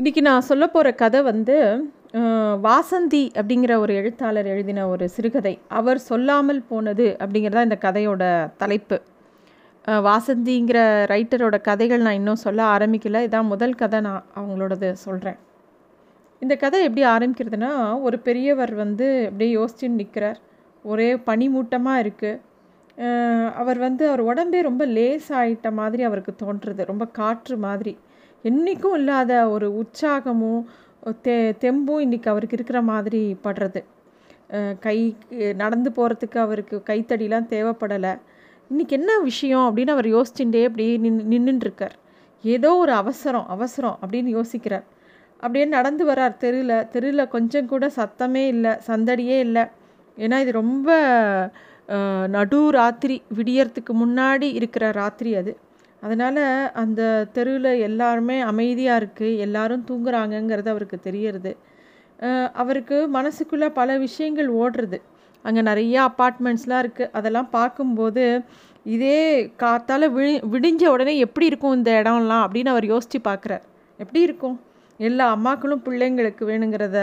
இன்றைக்கி நான் சொல்ல போகிற கதை வந்து வாசந்தி அப்படிங்கிற ஒரு எழுத்தாளர் எழுதின ஒரு சிறுகதை, அவர் சொல்லாமல் போனது அப்படிங்கிறதா இந்த கதையோட தலைப்பு. வாசந்திங்கிற ரைட்டரோட கதைகள் நான் இன்னும் சொல்ல ஆரம்பிக்கலை, இதான் முதல் கதை, நான் அவங்களோடது சொல்கிறேன். இந்த கதை எப்படி ஆரம்பிக்கிறதுனா, ஒரு பெரியவர் வந்து அப்படியே யோசிச்சுன்னு நிற்கிறார், ஒரே பனிமூட்டமாக இருக்குது. அவர் வந்து அவர் உடம்பே ரொம்ப லேஸ் ஆகிட்ட மாதிரி அவருக்கு தோன்றுறது, ரொம்ப காற்று மாதிரி. என்றைக்கும் இல்லாத ஒரு உற்சாகமும் தெம்பும் இன்றைக்கி அவருக்கு இருக்கிற மாதிரி படுறது. கை நடந்து போகிறதுக்கு அவருக்கு கைத்தடிலாம் தேவைப்படலை. இன்றைக்கி என்ன விஷயம் அப்படின்னு அவர் யோசிச்சுட்டே அப்படியே நின்றுட்டுருக்கார். ஏதோ ஒரு அவசரம் அவசரம் அப்படின்னு யோசிக்கிறார். அப்படியே நடந்து வரார் தெருவில் கொஞ்சம் கூட சத்தமே இல்லை, சந்தடியே இல்லை. ஏன்னா இது ரொம்ப நடு ராத்திரி, விடியறதுக்கு முன்னாடி இருக்கிற ராத்திரி அது. அதனால் அந்த தெருவில் எல்லாருமே அமைதியாக இருக்குது, எல்லாரும் தூங்குறாங்கங்கிறது அவருக்கு தெரிகிறது. அவருக்கு மனசுக்குள்ளே பல விஷயங்கள் ஓடுறது. அங்கே நிறையா அப்பார்ட்மெண்ட்ஸ்லாம் இருக்குது. அதெல்லாம் பார்க்கும்போது இதே காத்தால் விடிஞ்ச உடனே எப்படி இருக்கும் இந்த இடம்லாம் அப்படின்னு அவர் யோசித்து பார்க்குறார். எப்படி இருக்கும், எல்லா அம்மாக்களும் பிள்ளைங்களுக்கு வேணுங்கிறத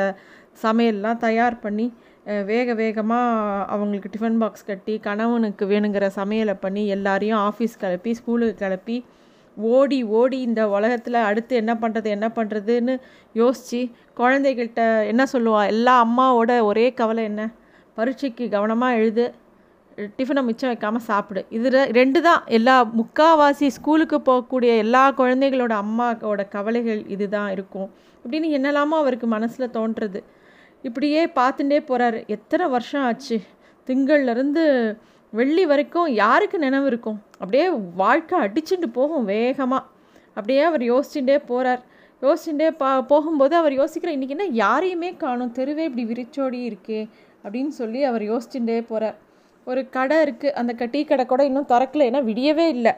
சமையல்லாம் தயார் பண்ணி வேக வேகமாக அவங்களுக்கு டிஃபன் பாக்ஸ் கட்டி, கணவனுக்கு வேணுங்கிற சமையலை பண்ணி, எல்லாரையும் ஆஃபீஸ் கிளப்பி ஸ்கூலுக்கு கிளப்பி, ஓடி ஓடி இந்த உலகத்தில் அடுத்து என்ன பண்ணுறதுன்னு யோசித்து, குழந்தைகிட்ட என்ன சொல்லுவா, எல்லா அம்மாவோட ஒரே கவலை என்ன, பரீட்சைக்கு கவனமாக எழுது, டிஃபனை மிச்சம் வைக்காமல் சாப்பிடு. இதில் ரெண்டு தான் எல்லா முக்காவாசி ஸ்கூலுக்கு போகக்கூடிய எல்லா குழந்தைகளோட அம்மாவோட கவலைகள் இது தான் இருக்கும் அப்படின்னு என்னெல்லாமோ அவருக்கு மனசில் தோன்றுறது. இப்படியே பார்த்துட்டே போகிறாரு. எத்தனை வருஷம் ஆச்சு, திங்கள்லேருந்து வெள்ளி வரைக்கும் யாருக்கு நினைவு இருக்கும், அப்படியே வாழ்க்கை அடிச்சுட்டு போகும் வேகமாக. அப்படியே அவர் யோசிச்சுட்டே போகும்போது அவர் யோசிக்கிற, இன்றைக்கி என்ன யாரையுமே காணும், தெருவே இப்படி விரிச்சோடி இருக்கே அப்படின்னு சொல்லி அவர் யோசிச்சுட்டே போகிறார். ஒரு கடை இருக்குது, அந்த டீ கடை கூட இன்னும் திறக்கல, ஏன்னா விடியவே இல்லை.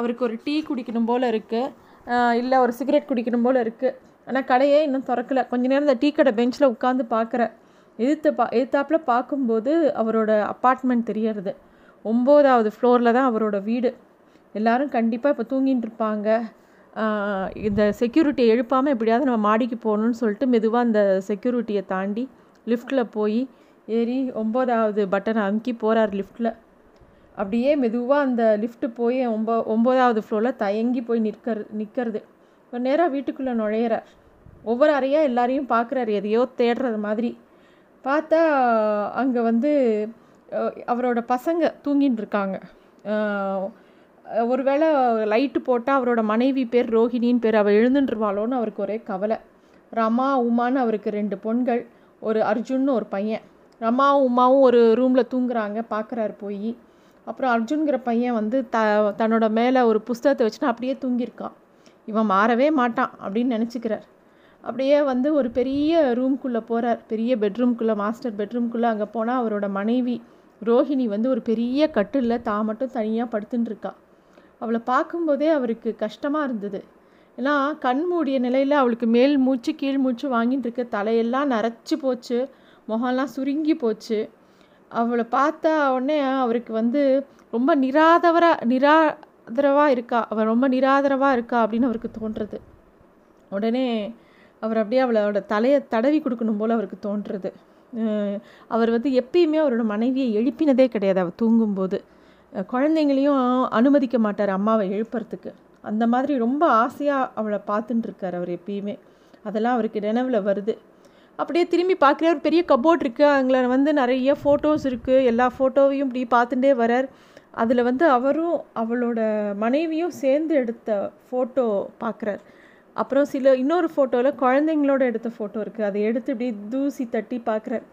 அவருக்கு ஒரு டீ குடிக்கணும் போல் இருக்குது, இல்லை ஒரு சிகரெட் குடிக்கணும் போல் இருக்குது, ஆனால் கடையே இன்னும் திறக்கலை. கொஞ்ச நேரம் இந்த டீ கடை பெஞ்சில் உட்காந்து பார்க்குற எதிர்த்தாப்பில் பார்க்கும்போது அவரோட அப்பார்ட்மெண்ட் தெரியறது. 9வது ஃப்ளோரில் தான் அவரோட வீடு. எல்லோரும் கண்டிப்பாக இப்போ தூங்கிட்டு இருப்பாங்க. இந்த செக்யூரிட்டியை எழுப்பாமல் எப்படியாவது நம்ம மாடிக்கு போகணுன்னு சொல்லிட்டு மெதுவாக அந்த செக்யூரிட்டியை தாண்டி லிஃப்ட்டில் போய் ஏறி 9வது பட்டனை அமுக்கி போகிறார் லிஃப்ட்டில். அப்படியே மெதுவாக அந்த லிஃப்ட்டு போய் 9வது ஃப்ளோரில் தயங்கி போய் நிற்கிறது. ஒரு நேராக வீட்டுக்குள்ளே நுழையிறார். ஒவ்வொரு அறையாக எல்லாரையும் பார்க்குறாரு, எதையோ தேடுறது மாதிரி. பார்த்தா அங்கே வந்து அவரோட பசங்க தூங்கின்னு இருக்காங்க. ஒருவேளை லைட்டு போட்டால் அவரோட மனைவி பேர் ரோஹிணின்னு பேர், அவள் எழுந்துட்டுருவாளோன்னு அவருக்கு ஒரே கவலை. ரமா உமான்னு அவருக்கு 2 பொண்கள், ஒரு அர்ஜுன்னு ஒரு பையன். ரமா உமாவும் ஒரு ரூமில் தூங்குறாங்க, பார்க்குறாரு போய். அப்புறம் அர்ஜுன்கிற பையன் வந்து தன்னோட மேலே ஒரு புஸ்தகத்தை வச்சுன்னா அப்படியே தூங்கியிருக்கான். இவன் மாறவே மாட்டான் அப்படின்னு நினச்சிக்கிறார். அப்படியே வந்து ஒரு பெரிய ரூம்குள்ளே போகிறார், பெரிய பெட்ரூம்குள்ளே, மாஸ்டர் பெட்ரூம்குள்ளே. அங்கே போனால் அவரோட மனைவி ரோஹிணி வந்து ஒரு பெரிய கட்டிலில் தான் மட்டும் தனியாக படுத்துட்டுருக்கா. அவளை பார்க்கும்போதே அவருக்கு கஷ்டமாக இருந்தது. ஏன்னா கண் மூடிய நிலையில் அவளுக்கு மேல் மூச்சு கீழ் மூச்சு வாங்கிட்டு இருக்கு, தலையெல்லாம் நரைச்சி போச்சு, முகம்லாம் சுருங்கி போச்சு. அவளை பார்த்தா உடனே அவருக்கு வந்து ரொம்ப அவள் ரொம்ப நிராதரவாக இருக்கா அப்படின்னு அவருக்கு தோன்றுறது. உடனே அவர் அப்படியே அவளோட தலையை தடவி கொடுக்கணும் போல் அவருக்கு தோன்றுறது. அவர் வந்து எப்பயுமே அவரோட மனைவியை எழுப்பினதே கிடையாது. அவர் தூங்கும்போது குழந்தைங்களையும் அனுமதிக்க மாட்டார் அம்மாவை எழுப்புறதுக்கு. அந்த மாதிரி ரொம்ப ஆசையாக அவளை பார்த்துட்டுருக்கார் அவர் எப்பயுமே. அதெல்லாம் அவருக்கு நினைவில் வருது. அப்படியே திரும்பி பார்க்குற ஒரு பெரிய கபோர்ட் இருக்குது, அங்கே வந்து நிறைய ஃபோட்டோஸ் இருக்குது. எல்லா ஃபோட்டோவையும் இப்படி பார்த்துட்டே வரார். அதில் வந்து அவரும் அவளோட மனைவியும் சேர்ந்து எடுத்த ஃபோட்டோ பார்க்குறார். அப்புறம் இன்னொரு ஃபோட்டோவில் குழந்தைங்களோட எடுத்த ஃபோட்டோ இருக்குது, அதை எடுத்து இப்படி தூசி தட்டி பார்க்குறார்.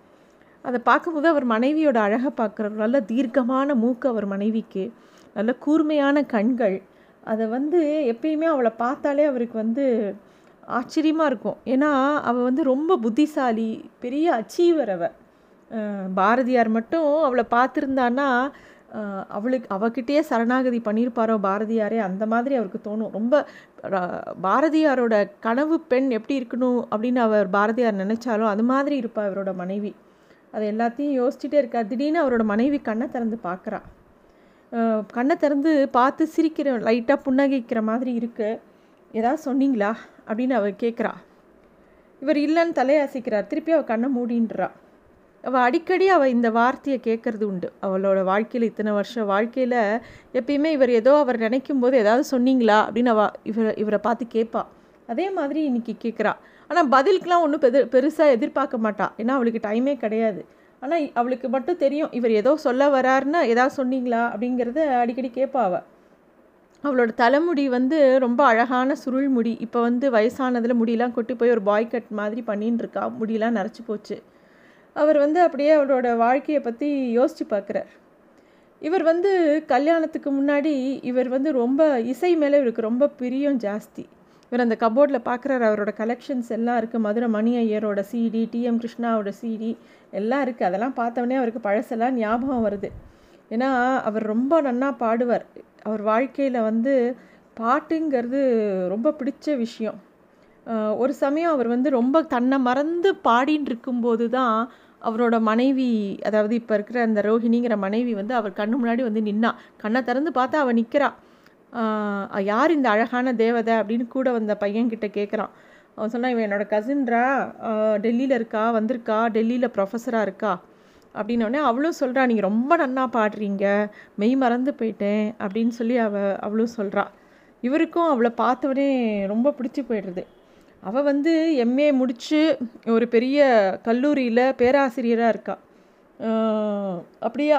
அதை பார்க்கும்போது அவர் மனைவியோட அழகை பார்க்குறார். நல்ல தீர்க்கமான மூக்கு அவர் மனைவிக்கு, நல்ல கூர்மையான கண்கள். அதை வந்து எப்பயுமே அவளை பார்த்தாலே அவருக்கு வந்து ஆச்சரியமாக இருக்கும். ஏன்னா அவள் வந்து ரொம்ப புத்திசாலி, பெரிய அச்சீவர். பாரதியார் மட்டும் அவளை பார்த்துருந்தான்னா அவகிட்டயே சரணாகதி பண்ணியிருப்பாரோ பாரதியாரே, அந்த மாதிரி அவருக்கு தோணும். ரொம்ப பாரதியாரோட கனவு பெண் எப்படி இருக்கணும் அப்படின்னு அவர் பாரதியார் நினச்சாலும் அது மாதிரி இருப்பாள் அவரோட மனைவி. அது எல்லாத்தையும் யோசிச்சுட்டே இருக்கார். திடீர்னு அவரோட மனைவி கண்ணை திறந்து பார்க்குறா. கண்ணை திறந்து பார்த்து சிரிக்கிற, லைட்டாக புன்னகைக்கிற மாதிரி இருக்குது. ஏதாவது சொன்னீங்களா அப்படின்னு அவள் கேட்குறா. இவர் இல்லைன்னு தலையாசிக்கிறார். திருப்பி அவள் கண்ணை மூடின்றா. அவள் அடிக்கடி அவள் இந்த வார்த்தையை கேட்கறது உண்டு. அவளோட வாழ்க்கையில் இத்தனை வருஷம் வாழ்க்கையில் எப்பயுமே இவர் ஏதோ அவர் நினைக்கும் போது ஏதாவது சொன்னீங்களா அப்படின்னு அவள் இவரை பார்த்து கேட்பாள். அதே மாதிரி இன்றைக்கி கேட்குறா. ஆனால் பதிலுக்கெலாம் ஒன்றும் பெருசாக எதிர்பார்க்க மாட்டாள். ஏன்னா அவளுக்கு டைமே கிடையாது. ஆனால் அவளுக்கு மட்டும் தெரியும் இவர் ஏதோ சொல்ல வராருன்னு. ஏதாவது சொன்னீங்களா அப்படிங்கிறத அடிக்கடி கேட்பாள் அவள். அவளோட தலைமுடி வந்து ரொம்ப அழகான சுருள் முடி. இப்போ வந்து வயசானதில் முடியெலாம் கொட்டி போய் ஒரு பாய் கட் மாதிரி பண்ணின்னு இருக்கா. முடியெலாம் நரைச்சி போச்சு. அவர் வந்து அப்படியே அவரோட வாழ்க்கையை பற்றி யோசித்து பார்க்குறார். இவர் வந்து கல்யாணத்துக்கு முன்னாடி இவர் வந்து ரொம்ப இசை மேலே இவருக்கு ரொம்ப பிரியம் ஜாஸ்தி. இவர் அந்த கபோர்டில் பார்க்குறாரு அவரோட கலெக்ஷன்ஸ் எல்லாம் இருக்குது. மதுரை மணி ஐயரோட சிடி, டிஎம் கிருஷ்ணாவோட சிடி எல்லாம் இருக்குது. அதெல்லாம் பார்த்தவொடனே அவருக்கு பழசெல்லாம் ஞாபகம் வருது. ஏன்னா அவர் ரொம்ப நன்னா பாடுவார். அவர் வாழ்க்கையில் வந்து பாட்டுங்கிறது ரொம்ப பிடிச்ச விஷயம். ஒரு சமயம் அவர் வந்து ரொம்ப தன்னை மறந்து பாடின்னு இருக்கும்போது தான் அவரோட மனைவி, அதாவது இப்போ இருக்கிற அந்த ரோஹிணிங்கிற மனைவி வந்து அவர் கண்ணு முன்னாடி வந்து நின்னா. கண்ணை திறந்து பார்த்தா அவள் நிற்கிறா. யார் இந்த அழகான தேவதை அப்படின்னு கூட வந்த பையன்கிட்ட கேட்குறான். அவன் சொன்னான், இவன் என்னோடய கசின்றா, டெல்லியில் இருக்கா, வந்திருக்கா, டெல்லியில் ப்ரொஃபஸராக இருக்கா அப்படின்னோடனே அவளும் சொல்கிறா, நீங்கள் ரொம்ப நன்னா பாடுறீங்க, மெய் மறந்து போயிட்டேன் அப்படின்னு சொல்லி அவளும் சொல்கிறா. இவருக்கும் அவளை பார்த்தவொடனே ரொம்ப பிடிச்சி போயிடுறது. அவள் வந்து எம்ஏ முடித்து ஒரு பெரிய கல்லூரியில் பேராசிரியராக இருக்கா. அப்படியே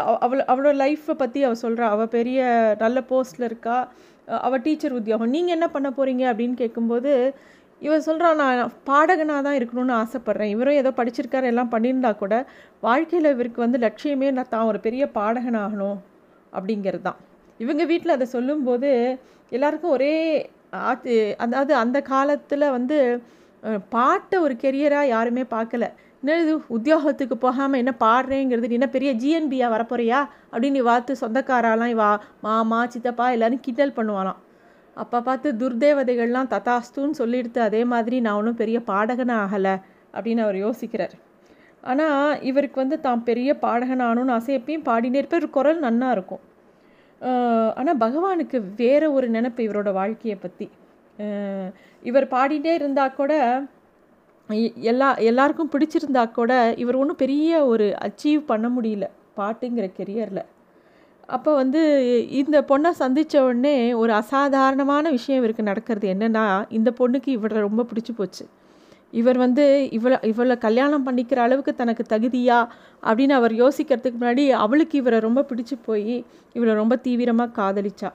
அவளோட லைஃப்பை பற்றி அவள் சொல்கிறா. அவள் பெரிய நல்ல போஸ்டில் இருக்கா. அவள் டீச்சர் உத்தியோகம். நீங்கள் என்ன பண்ண போகிறீங்க அப்படின்னு கேட்கும்போது இவன் சொல்கிறான், நான் பாடகனாக தான் இருக்கணும்னு ஆசைப்பட்றேன். இவரும் ஏதோ படிச்சிருக்காரு, எல்லாம் பண்ணியிருந்தா கூட வாழ்க்கையில் இவருக்கு வந்து லட்சியமே நான் தான் ஒரு பெரிய பாடகனாகணும் அப்படிங்கிறது தான். இவங்க வீட்டில் அதை சொல்லும்போது எல்லாருக்கும் ஒரே அதாவது அந்த காலத்தில் வந்து பாட்டை ஒரு கெரியராக யாருமே பார்க்கல. என்ன இது உத்தியோகத்துக்கு போகாமல் என்ன பாடுறேங்கிறது, நீ என்ன பெரிய ஜிஎன்பியாக வரப்போறியா அப்படின்னு பார்த்து சொந்தக்காரெல்லாம் இவா மாமா சித்தப்பா எல்லோரும் கிண்டல் பண்ணுவாளாம். அப்போ பார்த்து துர்தேவதைகள்லாம் ததாஸ்துன்னு சொல்லிடுத்து. அதே மாதிரி நான் ஒன்றும் பெரிய பாடகனாக ஆகலை அப்படின்னு அவர் யோசிக்கிறார். ஆனால் இவருக்கு வந்து தான் பெரிய பாடகனாகணும்னு ஆசை. எப்பயும் பாடினே இருப்பேன். ஒரு குரல் நன்னா இருக்கும். ஆனால் பகவானுக்கு வேறு ஒரு நினைப்பு இவரோட வாழ்க்கையை பற்றி. இவர் பாடிட்டே இருந்தால் கூட எல்லாருக்கும் பிடிச்சிருந்தா கூட இவர் ஒன்றும் பெரிய ஒரு அச்சீவ் பண்ண முடியல பாட்டுங்கிற கெரியரில். அப்போ வந்து இந்த பொண்ணை சந்தித்த உடனே ஒரு அசாதாரணமான விஷயம் இவருக்கு நடக்கிறது. என்னென்னா, இந்த பொண்ணுக்கு இவரை ரொம்ப பிடிச்சி போச்சு. இவர் வந்து இவளை கல்யாணம் பண்ணிக்கிற அளவுக்கு தனக்கு தகுதியா அப்படின்னு அவர் யோசிக்கிறதுக்கு முன்னாடி அவளுக்கு இவரை ரொம்ப பிடிச்சி போய் இவரை ரொம்ப தீவிரமாக காதலிச்சா.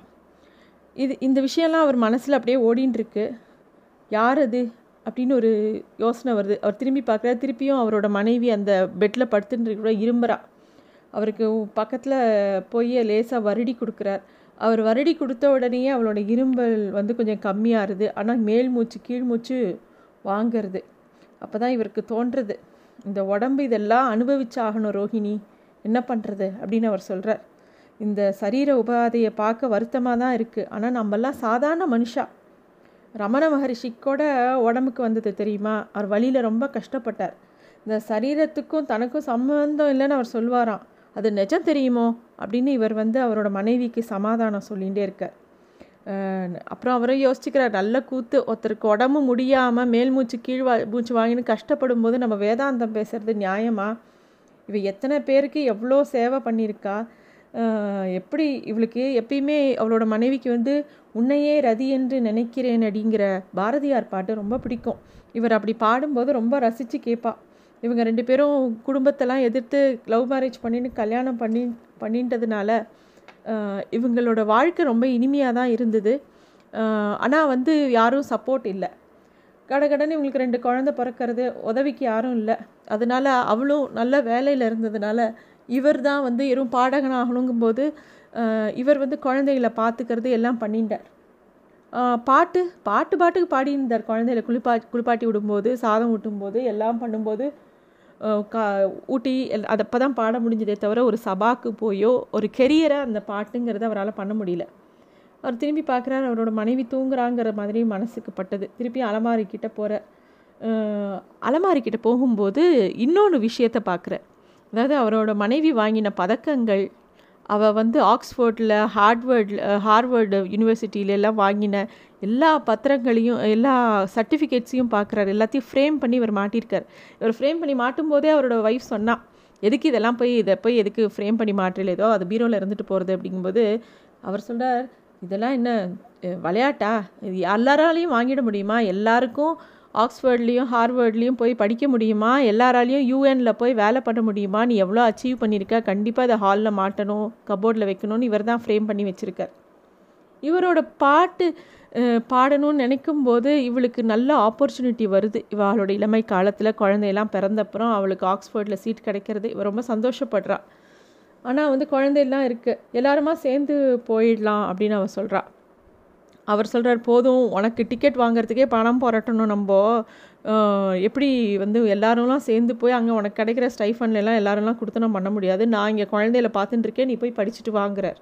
இந்த விஷயம்லாம் அவர் மனசில் அப்படியே ஓடின்ட்டுருக்கு. யார் அது அப்படின்னு ஒரு யோசனை வருது. அவர் திரும்பி பார்க்குறா. திருப்பியும் அவரோட மனைவி அந்த பெட்டில் படுத்துட்டு கூட இரும்புறா. அவருக்கு பக்கத்தில் போய் லேசாக வருடி கொடுக்குறார். அவர் வருடி கொடுத்த உடனேயே அவளோட இரும்பல் வந்து கொஞ்சம் கம்மியாகுது. ஆனால் மேல் மூச்சு கீழ் மூச்சு வாங்கிறது. அப்போ தான் இவருக்கு தோன்றுறது, இந்த உடம்பு இதெல்லாம் அனுபவிச்சாகணும் ரோஹிணி, என்ன பண்ணுறது அப்படின்னு அவர் சொல்கிறார். இந்த சரீர உபாதையை பார்க்க வருத்தமாக தான் இருக்குது. ஆனால் நம்மெல்லாம் சாதாரண மனுஷா. ரமண மகர்ஷிக்கோட உடம்புக்கு வந்தது தெரியுமா? அவர் வழியில் ரொம்ப கஷ்டப்பட்டார். இந்த சரீரத்துக்கும் தனக்கும் சம்பந்தம் இல்லைன்னு அவர் சொல்வாராம். அது நிஜம் தெரியுமோ அப்படின்னு இவர் வந்து அவரோட மனைவிக்கு சமாதானம் சொல்லிகிட்டே இருக்கார். அப்புறம் அவரை யோசிச்சுக்கிறார், நல்ல கூத்து, ஒருத்தருக்கு உடம்பு முடியாமல் மேல் மூச்சு கீழ் மூச்சு வாங்கின்னு கஷ்டப்படும் போது நம்ம வேதாந்தம் பேசுகிறது நியாயமா? இவ எத்தனை பேருக்கு எவ்வளோ சேவை பண்ணியிருக்கா. எப்படி இவளுக்கு எப்பயுமே அவளோட மனைவிக்கு வந்து உன்னையே ரதி என்று நினைக்கிறேன் அப்படிங்கிற பாரதியார் பாட்டு ரொம்ப பிடிக்கும். இவர் அப்படி பாடும்போது ரொம்ப ரசித்து கேட்பா. இவங்க ரெண்டு பேரும் குடும்பத்தெல்லாம் எதிர்த்து லவ் மேரேஜ் பண்ணின்னு கல்யாணம் பண்ணின்றதுனால இவங்களோட வாழ்க்கை ரொம்ப இனிமையாக தான் இருந்தது. ஆனால் வந்து யாரும் சப்போர்ட் இல்லை. கடகடன்னு இவங்களுக்கு ரெண்டு குழந்தை பிறக்கிறது. உதவிக்கு யாரும் இல்லை. அதனால அவளும் நல்ல வேலையில் இருந்ததுனால இவர் தான் வந்து எறும் பாடகனாகணுங்கும்போது இவர் வந்து குழந்தைகளை பார்த்துக்கிறது எல்லாம் பண்ணிட்டார். பாட்டுக்கு பாடியிருந்தார். குழந்தைகளை குளிப்பாட்டி விடும்போது, சாதம் ஊட்டும்போது, எல்லாம் பண்ணும்போது ஊட்டி அது அப்போ தான் பாட முடிஞ்சதே தவிர ஒரு சபாக்கு போயோ ஒரு கெரியரை அந்த பாட்டுங்கிறத அவரால் பண்ண முடியல. அவர் திரும்பி பார்க்குறாரு. அவரோட மனைவி தூங்குறாங்கிற மாதிரி மனசுக்கு பட்டது. திருப்பி அலமாரிக்கிட்ட போகிறார். அலமாரிக்கிட்ட போகும்போது இன்னொன்று விஷயத்தை பார்க்குறார். அதாவது அவரோட மனைவி வாங்கின பதக்கங்கள், அவள் வந்து ஆக்ஸ்ஃபோர்டில் ஹார்வர்டு யூனிவர்சிட்டியிலெல்லாம் வாங்கின எல்லா பத்திரங்களையும் எல்லா சர்டிஃபிகேட்ஸையும் பார்க்குறாரு, எல்லாத்தையும் ஃப்ரேம் பண்ணி இவர் மாட்டியிருக்கார். இவர் ஃப்ரேம் பண்ணி மாட்டும் போதே அவரோட ஒய்ஃப் சொன்னான், எதுக்கு இதெல்லாம் போய் எதுக்கு ஃப்ரேம் பண்ணி மாட்டல, ஏதோ அது பீரோவில் இருந்துட்டு போகிறது அப்படிங்கும்போது அவர் சொல்கிறார், இதெல்லாம் என்ன விளையாட்டா, இது எல்லாராலையும் வாங்கிட முடியுமா, எல்லாருக்கும் ஆக்ஸ்ஃபோர்ட்லேயும் ஹார்வர்ட்லேயும் போய் படிக்க முடியுமா, எல்லாராலையும் யூஎனில் போய் வேலை பண்ண முடியுமா, நீ எவ்வளோ அச்சீவ் பண்ணியிருக்கா, கண்டிப்பாக அதை ஹாலில் மாட்டணும் கபோர்டில் வைக்கணும்னு இவர் தான் ஃப்ரேம் பண்ணி வச்சுருக்கார். இவரோட பாட்டு பாடணும்னு நினைக்கும் போது இவளுக்கு நல்ல ஆப்பர்ச்சுனிட்டி வருது. இவளோட இளமை காலத்தில் குழந்தையெல்லாம் பிறந்தப்புறம் அவளுக்கு ஆக்ஸ்ஃபோர்டில் சீட் கிடைக்கிறது. இவ ரொம்ப சந்தோஷப்படுறான். ஆனால் வந்து குழந்தையெல்லாம் இருக்குது, எல்லாருமா சேர்ந்து போயிடலாம் அப்படின்னு அவள் சொல்கிறாள். அவர் சொல்கிறார், போதும் உனக்கு டிக்கெட் வாங்கிறதுக்கே பணம் புரட்டணும், நம்ம எப்படி வந்து எல்லாரும்லாம் சேர்ந்து போய் அங்கே உனக்கு கிடைக்கிற ஸ்டைஃபன்லாம் எல்லாரும்லாம் கொடுத்து நான் பண்ண முடியாது, நான் இங்கே குழந்தையில பார்த்துட்டுருக்கேன், நீ போய் படிச்சுட்டு வாங்குறார்.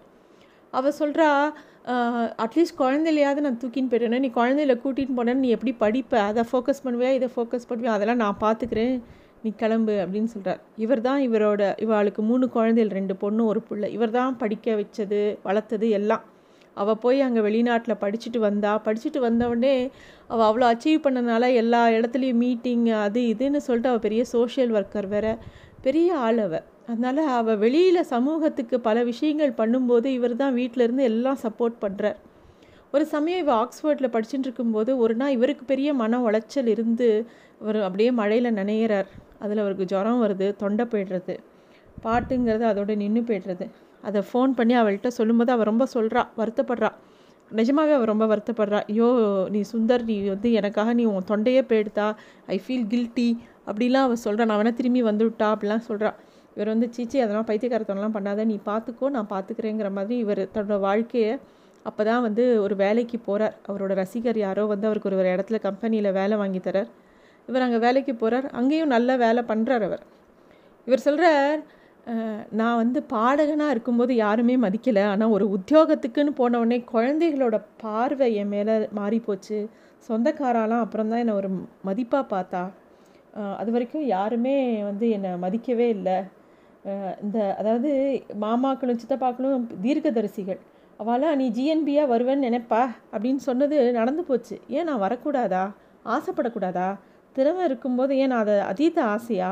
அவள் சொல்கிறா, அட்லீஸ்ட் குழந்தையிலையாவது நான் தூக்கின்னு போயிட்டேனே, நீ குழந்தையில கூட்டின்னு போனேன்னு நீ எப்படி படிப்ப, அதை ஃபோக்கஸ் பண்ணுவியா, இதை ஃபோக்கஸ் பண்ணுவியா, அதெல்லாம் நான் பார்த்துக்கிறேன், நீ கிளம்பு அப்படின்னு சொல்கிறார். இவர் தான் இவளுக்கு 3 குழந்தைகள், 2 பொண்ணு ஒரு பிள்ளை. இவர் தான் படிக்க வச்சது வளர்த்தது எல்லாம். அவள் போய் அங்கே வெளிநாட்டில் படிச்சுட்டு வந்தவுடனே அவள் அவ்வளோ அச்சீவ் பண்ணனால எல்லா இடத்துலையும் மீட்டிங் அது இதுன்னு சொல்லிட்டு அவள் பெரிய சோஷியல் ஒர்க்கர் வேற, பெரிய ஆள் அவள். அதனால் அவள் வெளியில் சமூகத்துக்கு பல விஷயங்கள் பண்ணும்போது இவர் தான் வீட்டிலேருந்து எல்லாம் சப்போர்ட் பண்ணுறார். ஒரு சமயம் இவள் ஆக்ஸ்ஃபோர்டில் படிச்சுட்டு இருக்கும்போது ஒரு நாள் இவருக்கு பெரிய மன உளைச்சல் இருந்து இவர் அப்படியே மழையில் நனையிறார். அதில் அவருக்கு ஜுரம் வருது, தொண்டை போய்டுறது, பாட்டுங்கிறது அதோட நின்று போய்டுறது. அதை ஃபோன் பண்ணி அவள்கிட்ட சொல்லும்போது அவள் ரொம்ப வருத்தப்படுறா. நிஜமாகவே அவள் ரொம்ப வருத்தப்படுறா. ஐயோ நீ சுந்தர், நீ வந்து எனக்காக நீ உன் தொண்டையே போயிடுதா, ஐ ஃபீல் கில்ட்டி அப்படிலாம் அவள் சொல்கிறா. நான் வேணா திரும்பி வந்து விட்டா அப்படிலாம் சொல்கிறா. இவர் வந்து சீச்சி அதெல்லாம் பைத்தியக்காரத்தனெலாம் பண்ணாத, நீ பார்த்துக்கோ நான் பார்த்துக்கிறேங்கிற மாதிரி இவர் தன்னோட வாழ்க்கையை அப்போ தான் வந்து ஒரு வேலைக்கு போகிறார். அவரோட ரசிகர் யாரோ வந்து அவருக்கு ஒரு இடத்துல கம்பெனியில் வேலை வாங்கி தரார். இவர் அங்கே வேலைக்கு போகிறார். அங்கேயும் நல்ல வேலை பண்ணுறார். இவர் சொல்கிறார், நான் வந்து பாடகனாக இருக்கும்போது யாருமே மதிக்கலை, ஆனால் ஒரு உத்தியோகத்துக்குன்னு போனவுடனே குழந்தைகளோட பார்வை என் மேலே மாறிப்போச்சு, சொந்தக்காரெல்லாம் அப்புறம்தான் என்னை ஒரு மதிப்பாக பார்த்தா, அது வரைக்கும் யாருமே வந்து என்னை மதிக்கவே இல்லை. அதாவது மாமாக்களும் சித்தப்பாக்களும் தீர்க்கதரிசிகள், அவளாக நீ ஜிஎன்பியாக வருவேன்னு நினைப்பா அப்படின்னு சொன்னது நடந்து போச்சு, ஏன் நான் வரக்கூடாதா, ஆசைப்படக்கூடாதா, திறமை இருக்கும்போது ஏன் நான் அதை அதீத ஆசையா,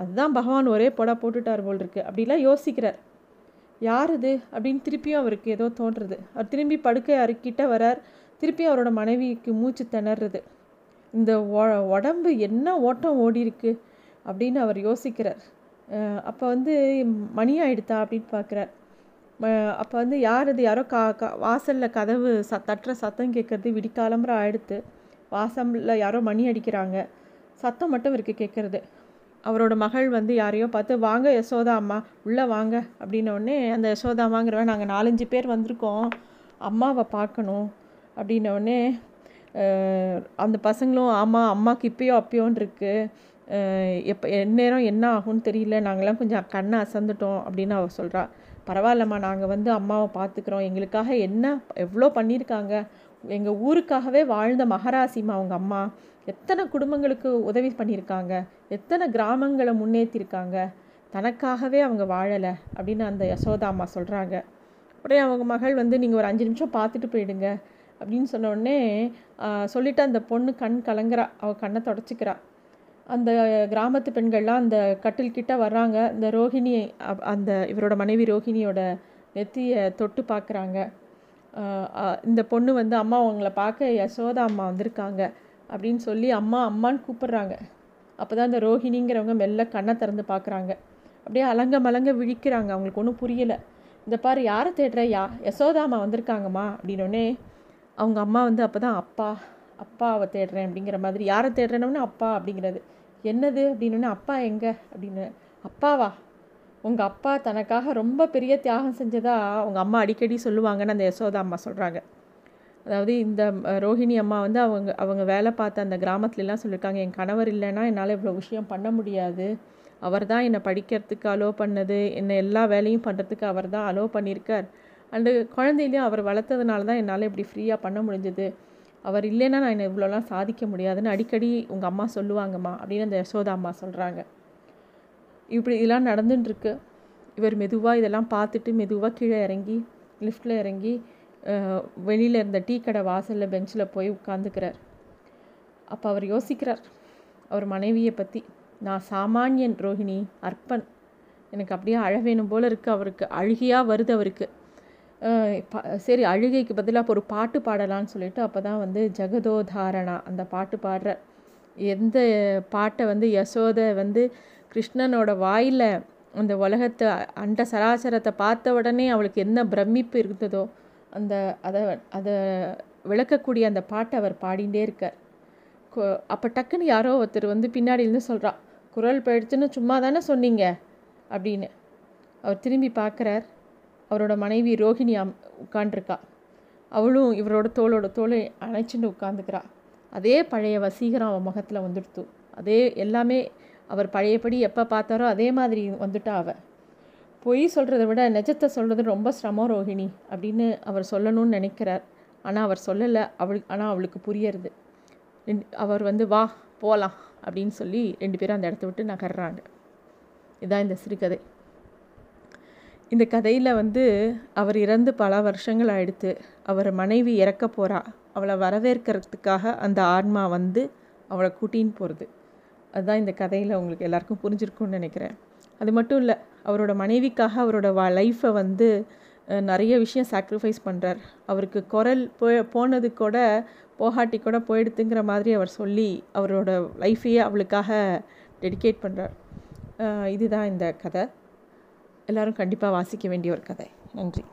அதுதான் பகவான் ஒரே போடா போட்டுட்டார் போல் இருக்குது அப்படிலாம் யோசிக்கிறார். யார் இது அப்படின்னு திருப்பியும் அவருக்கு ஏதோ தோன்றுறது. அவர் திரும்பி படுக்கை அறுக்கிட்ட வரார். திருப்பியும் அவரோட மனைவிக்கு மூச்சு திணறுறது. இந்த உடம்பு என்ன ஓட்டம் ஓடி இருக்கு அப்படின்னு அவர் யோசிக்கிறார். அப்போ வந்து மணி ஆயிடுதா அப்படின்னு பார்க்குறார். அப்போ வந்து யார் இது, யாரோ வாசலில் கதவு தட்டுற சத்தம் கேட்குறது. விடிக்காலம்புற ஆயிடுத்து, வாசலில் யாரோ மணி அடிக்கிறாங்க, சத்தம் மட்டும் இவருக்கு கேட்குறது. அவரோட மகள் வந்து யாரையோ பார்த்து, வாங்க யசோதா அம்மா உள்ளே வாங்க அப்படின்னோடனே அந்த யசோதா அம்மாங்கிறவன், நாங்கள் 4-5 பேர் வந்திருக்கோம், அம்மாவை பார்க்கணும் அப்படின்னோடனே அந்த பசங்களும், ஆமாம் அம்மாவுக்கு இப்பயோ அப்பயோன்னு இருக்குது, எப்போ எந்நேரம் என்ன ஆகும்னு தெரியல, நாங்கள்லாம் கொஞ்சம் கண்ணை அசந்துட்டோம் அப்படின்னு அவள் சொல்கிறா. பரவாயில்லம்மா, நாங்கள் வந்து அம்மாவை பார்த்துக்கிறோம், எங்களுக்காக என்ன எவ்வளோ பண்ணியிருக்காங்க, எங்கள் ஊருக்காகவே வாழ்ந்த மகராசிம்மா அவங்க அம்மா, எத்தனை குடும்பங்களுக்கு உதவி பண்ணியிருக்காங்க, எத்தனை கிராமங்களை முன்னேற்றிருக்காங்க, தனக்காகவே அவங்க வாழலை அப்படின்னு அந்த யசோதா அம்மா சொல்கிறாங்க. உடனே அவங்க மகள் வந்து, நீங்கள் ஒரு 5 நிமிஷம் பார்த்துட்டு போயிடுங்க அப்படின்னு சொன்னோடனே சொல்லிவிட்டு அந்த பொண்ணு கண் கலங்குறா, அவள் கண்ணை தொடச்சிக்கிறா. அந்த கிராமத்து பெண்கள்லாம் அந்த கட்டில்கிட்ட வர்றாங்க. இந்த ரோஹிணி, அந்த இவரோட மனைவி ரோஹிணியோட நெத்தியை தொட்டு பார்க்குறாங்க. இந்த பொண்ணு வந்து, அம்மா அவங்கள பார்க்க யசோதா அம்மா வந்திருக்காங்க அப்படின்னு சொல்லி அம்மா அம்மான்னு கூப்பிட்றாங்க. அப்போ தான் அந்த ரோஹிணிங்கிறவங்க மெல்ல கண்ணை திறந்து பார்க்குறாங்க. அப்படியே அலங்க மலங்க விழிக்கிறாங்க. அவங்களுக்கு ஒன்றும் புரியலை. இந்த பாரு யாரை தேடுற, யசோதா அம்மா வந்திருக்காங்கம்மா அப்படின்னோடனே அவங்க அம்மா வந்து, அப்போ தான் அப்பாவை தேடுறேன் அப்படிங்கிற மாதிரி, யாரை தேடுறேன்னொன்னே அப்பா அப்படிங்கிறது என்னது அப்படின்னோடனே, அப்பா எங்கே அப்படின்னு, அப்பாவா, உங்கள் அப்பா தனக்காக ரொம்ப பெரிய தியாகம் செஞ்சதா அவங்க அம்மா அடிக்கடி சொல்லுவாங்கன்னு அந்த யசோதா அம்மா சொல்கிறாங்க. அதாவது இந்த ரோஹிணி அம்மா வந்து அவங்க வேலை பார்த்த அந்த கிராமத்துலலாம் சொல்லியிருக்காங்க, என் கணவர் இல்லைன்னா என்னால் இவ்வளோ விஷயம் பண்ண முடியாது, அவர் தான் என்னை படிக்கிறதுக்கு அலோவ் பண்ணது, என்னை எல்லா வேலையும் பண்ணுறதுக்கு அவர் தான் அலோவ் பண்ணியிருக்கார், அண்டு குழந்தையிலையும் அவர் வளர்த்ததுனால தான் என்னால் இப்படி ஃப்ரீயாக பண்ண முடிஞ்சது, அவர் இல்லைன்னா நான் என்னை இவ்வளோலாம் சாதிக்க முடியாதுன்னு அடிக்கடி உங்கள் அம்மா சொல்லுவாங்கம்மா அப்படின்னு அந்த யசோதா அம்மா சொல்கிறாங்க. இப்படி இதெல்லாம் நடந்துட்டுருக்கு. இவர் மெதுவாக இதெல்லாம் பார்த்துட்டு மெதுவாக கீழே இறங்கி லிஃப்டில் இறங்கி வெளியில் இருந்த டீ கடை வாசலில் பெஞ்சில் போய் உட்காந்துக்கிறார். அப்போ அவர் யோசிக்கிறார் அவர் மனைவியை பற்றி. நான் சாமானியன் ரோஹிணி, அற்பன், எனக்கு அப்படியே அழ வேணும் போல் இருக்குது. அவருக்கு அழுகையாக வருது. அவருக்கு சரி, அழுகைக்கு பதிலாக இப்போ ஒரு பாட்டு பாடலான்னு சொல்லிட்டு அப்போ தான் ஜெகதோதாரணா அந்த பாட்டு பாடுறார். எந்த பாட்டை யசோதை கிருஷ்ணனோட வாயில் அந்த உலகத்தை அண்ட சராசரத்தை பார்த்த உடனே அவளுக்கு என்ன பிரமிப்பு இருந்ததோ அதை விளக்கக்கூடிய அந்த பாட்டை அவர் பாடிகிட்டே இருக்கார். அப்போ டக்குன்னு யாரோ ஒருத்தர் பின்னாடியிலேருந்து சொல்கிறா, குரல் போயிடுச்சுன்னு சும்மா தானே சொன்னீங்க அப்படின்னு. அவர் திரும்பி பார்க்குறார். அவரோட மனைவி ரோஹிணி உட்காண்டிருக்கா. அவளும் இவரோட தோளோட தோளை அணைச்சின்னு உட்காந்துக்கிறா. அதே பழைய வசீகரம் அவன் முகத்தில் வந்துடுத்து. அதே எல்லாமே அவர் பழையபடி எப்போ பார்த்தாரோ அதே மாதிரி வந்துட்டா. அவள் பொய் சொல்கிறத விட நிஜத்தை சொல்கிறது ரொம்ப சிரமம் ரோஹிணி அப்படின்னு அவர் சொல்லணும்னு நினைக்கிறார். ஆனால் அவர் சொல்லலை. அவளுக்கு புரியறது. அவர் வா போகலாம் அப்படின்னு சொல்லி ரெண்டு பேரும் அந்த இடத்த விட்டு நகர்றாங்க. இதான் இந்த சிறுகதை. இந்த கதையில் அவர் இறந்து பல வருஷங்கள் ஆயிடுத்து. அவர் மனைவி இறக்க போகிறா. அவளை வரவேற்கிறதுக்காக அந்த ஆன்மா அவளை கூட்டின்னு போகிறது. அதுதான் இந்த கதையில் உங்களுக்கு எல்லாருக்கும் புரிஞ்சிருக்கும்னு நினைக்கிறேன். அது மட்டும் இல்லை, அவரோட மனைவிக்காக அவரோட லைஃப்பை நிறைய விஷயம் சாக்ரிஃபைஸ் பண்ணுறார். அவருக்கு குரல் போனது கூட போகாட்டி கூட போயிடுத்துங்கிற மாதிரி அவர் சொல்லி அவரோட லைஃபையே அவளுக்காக டெடிகேட் பண்ணுறார். இதுதான் இந்த கதை. எல்லோரும் கண்டிப்பாக வாசிக்க வேண்டிய ஒரு கதை. நன்றி.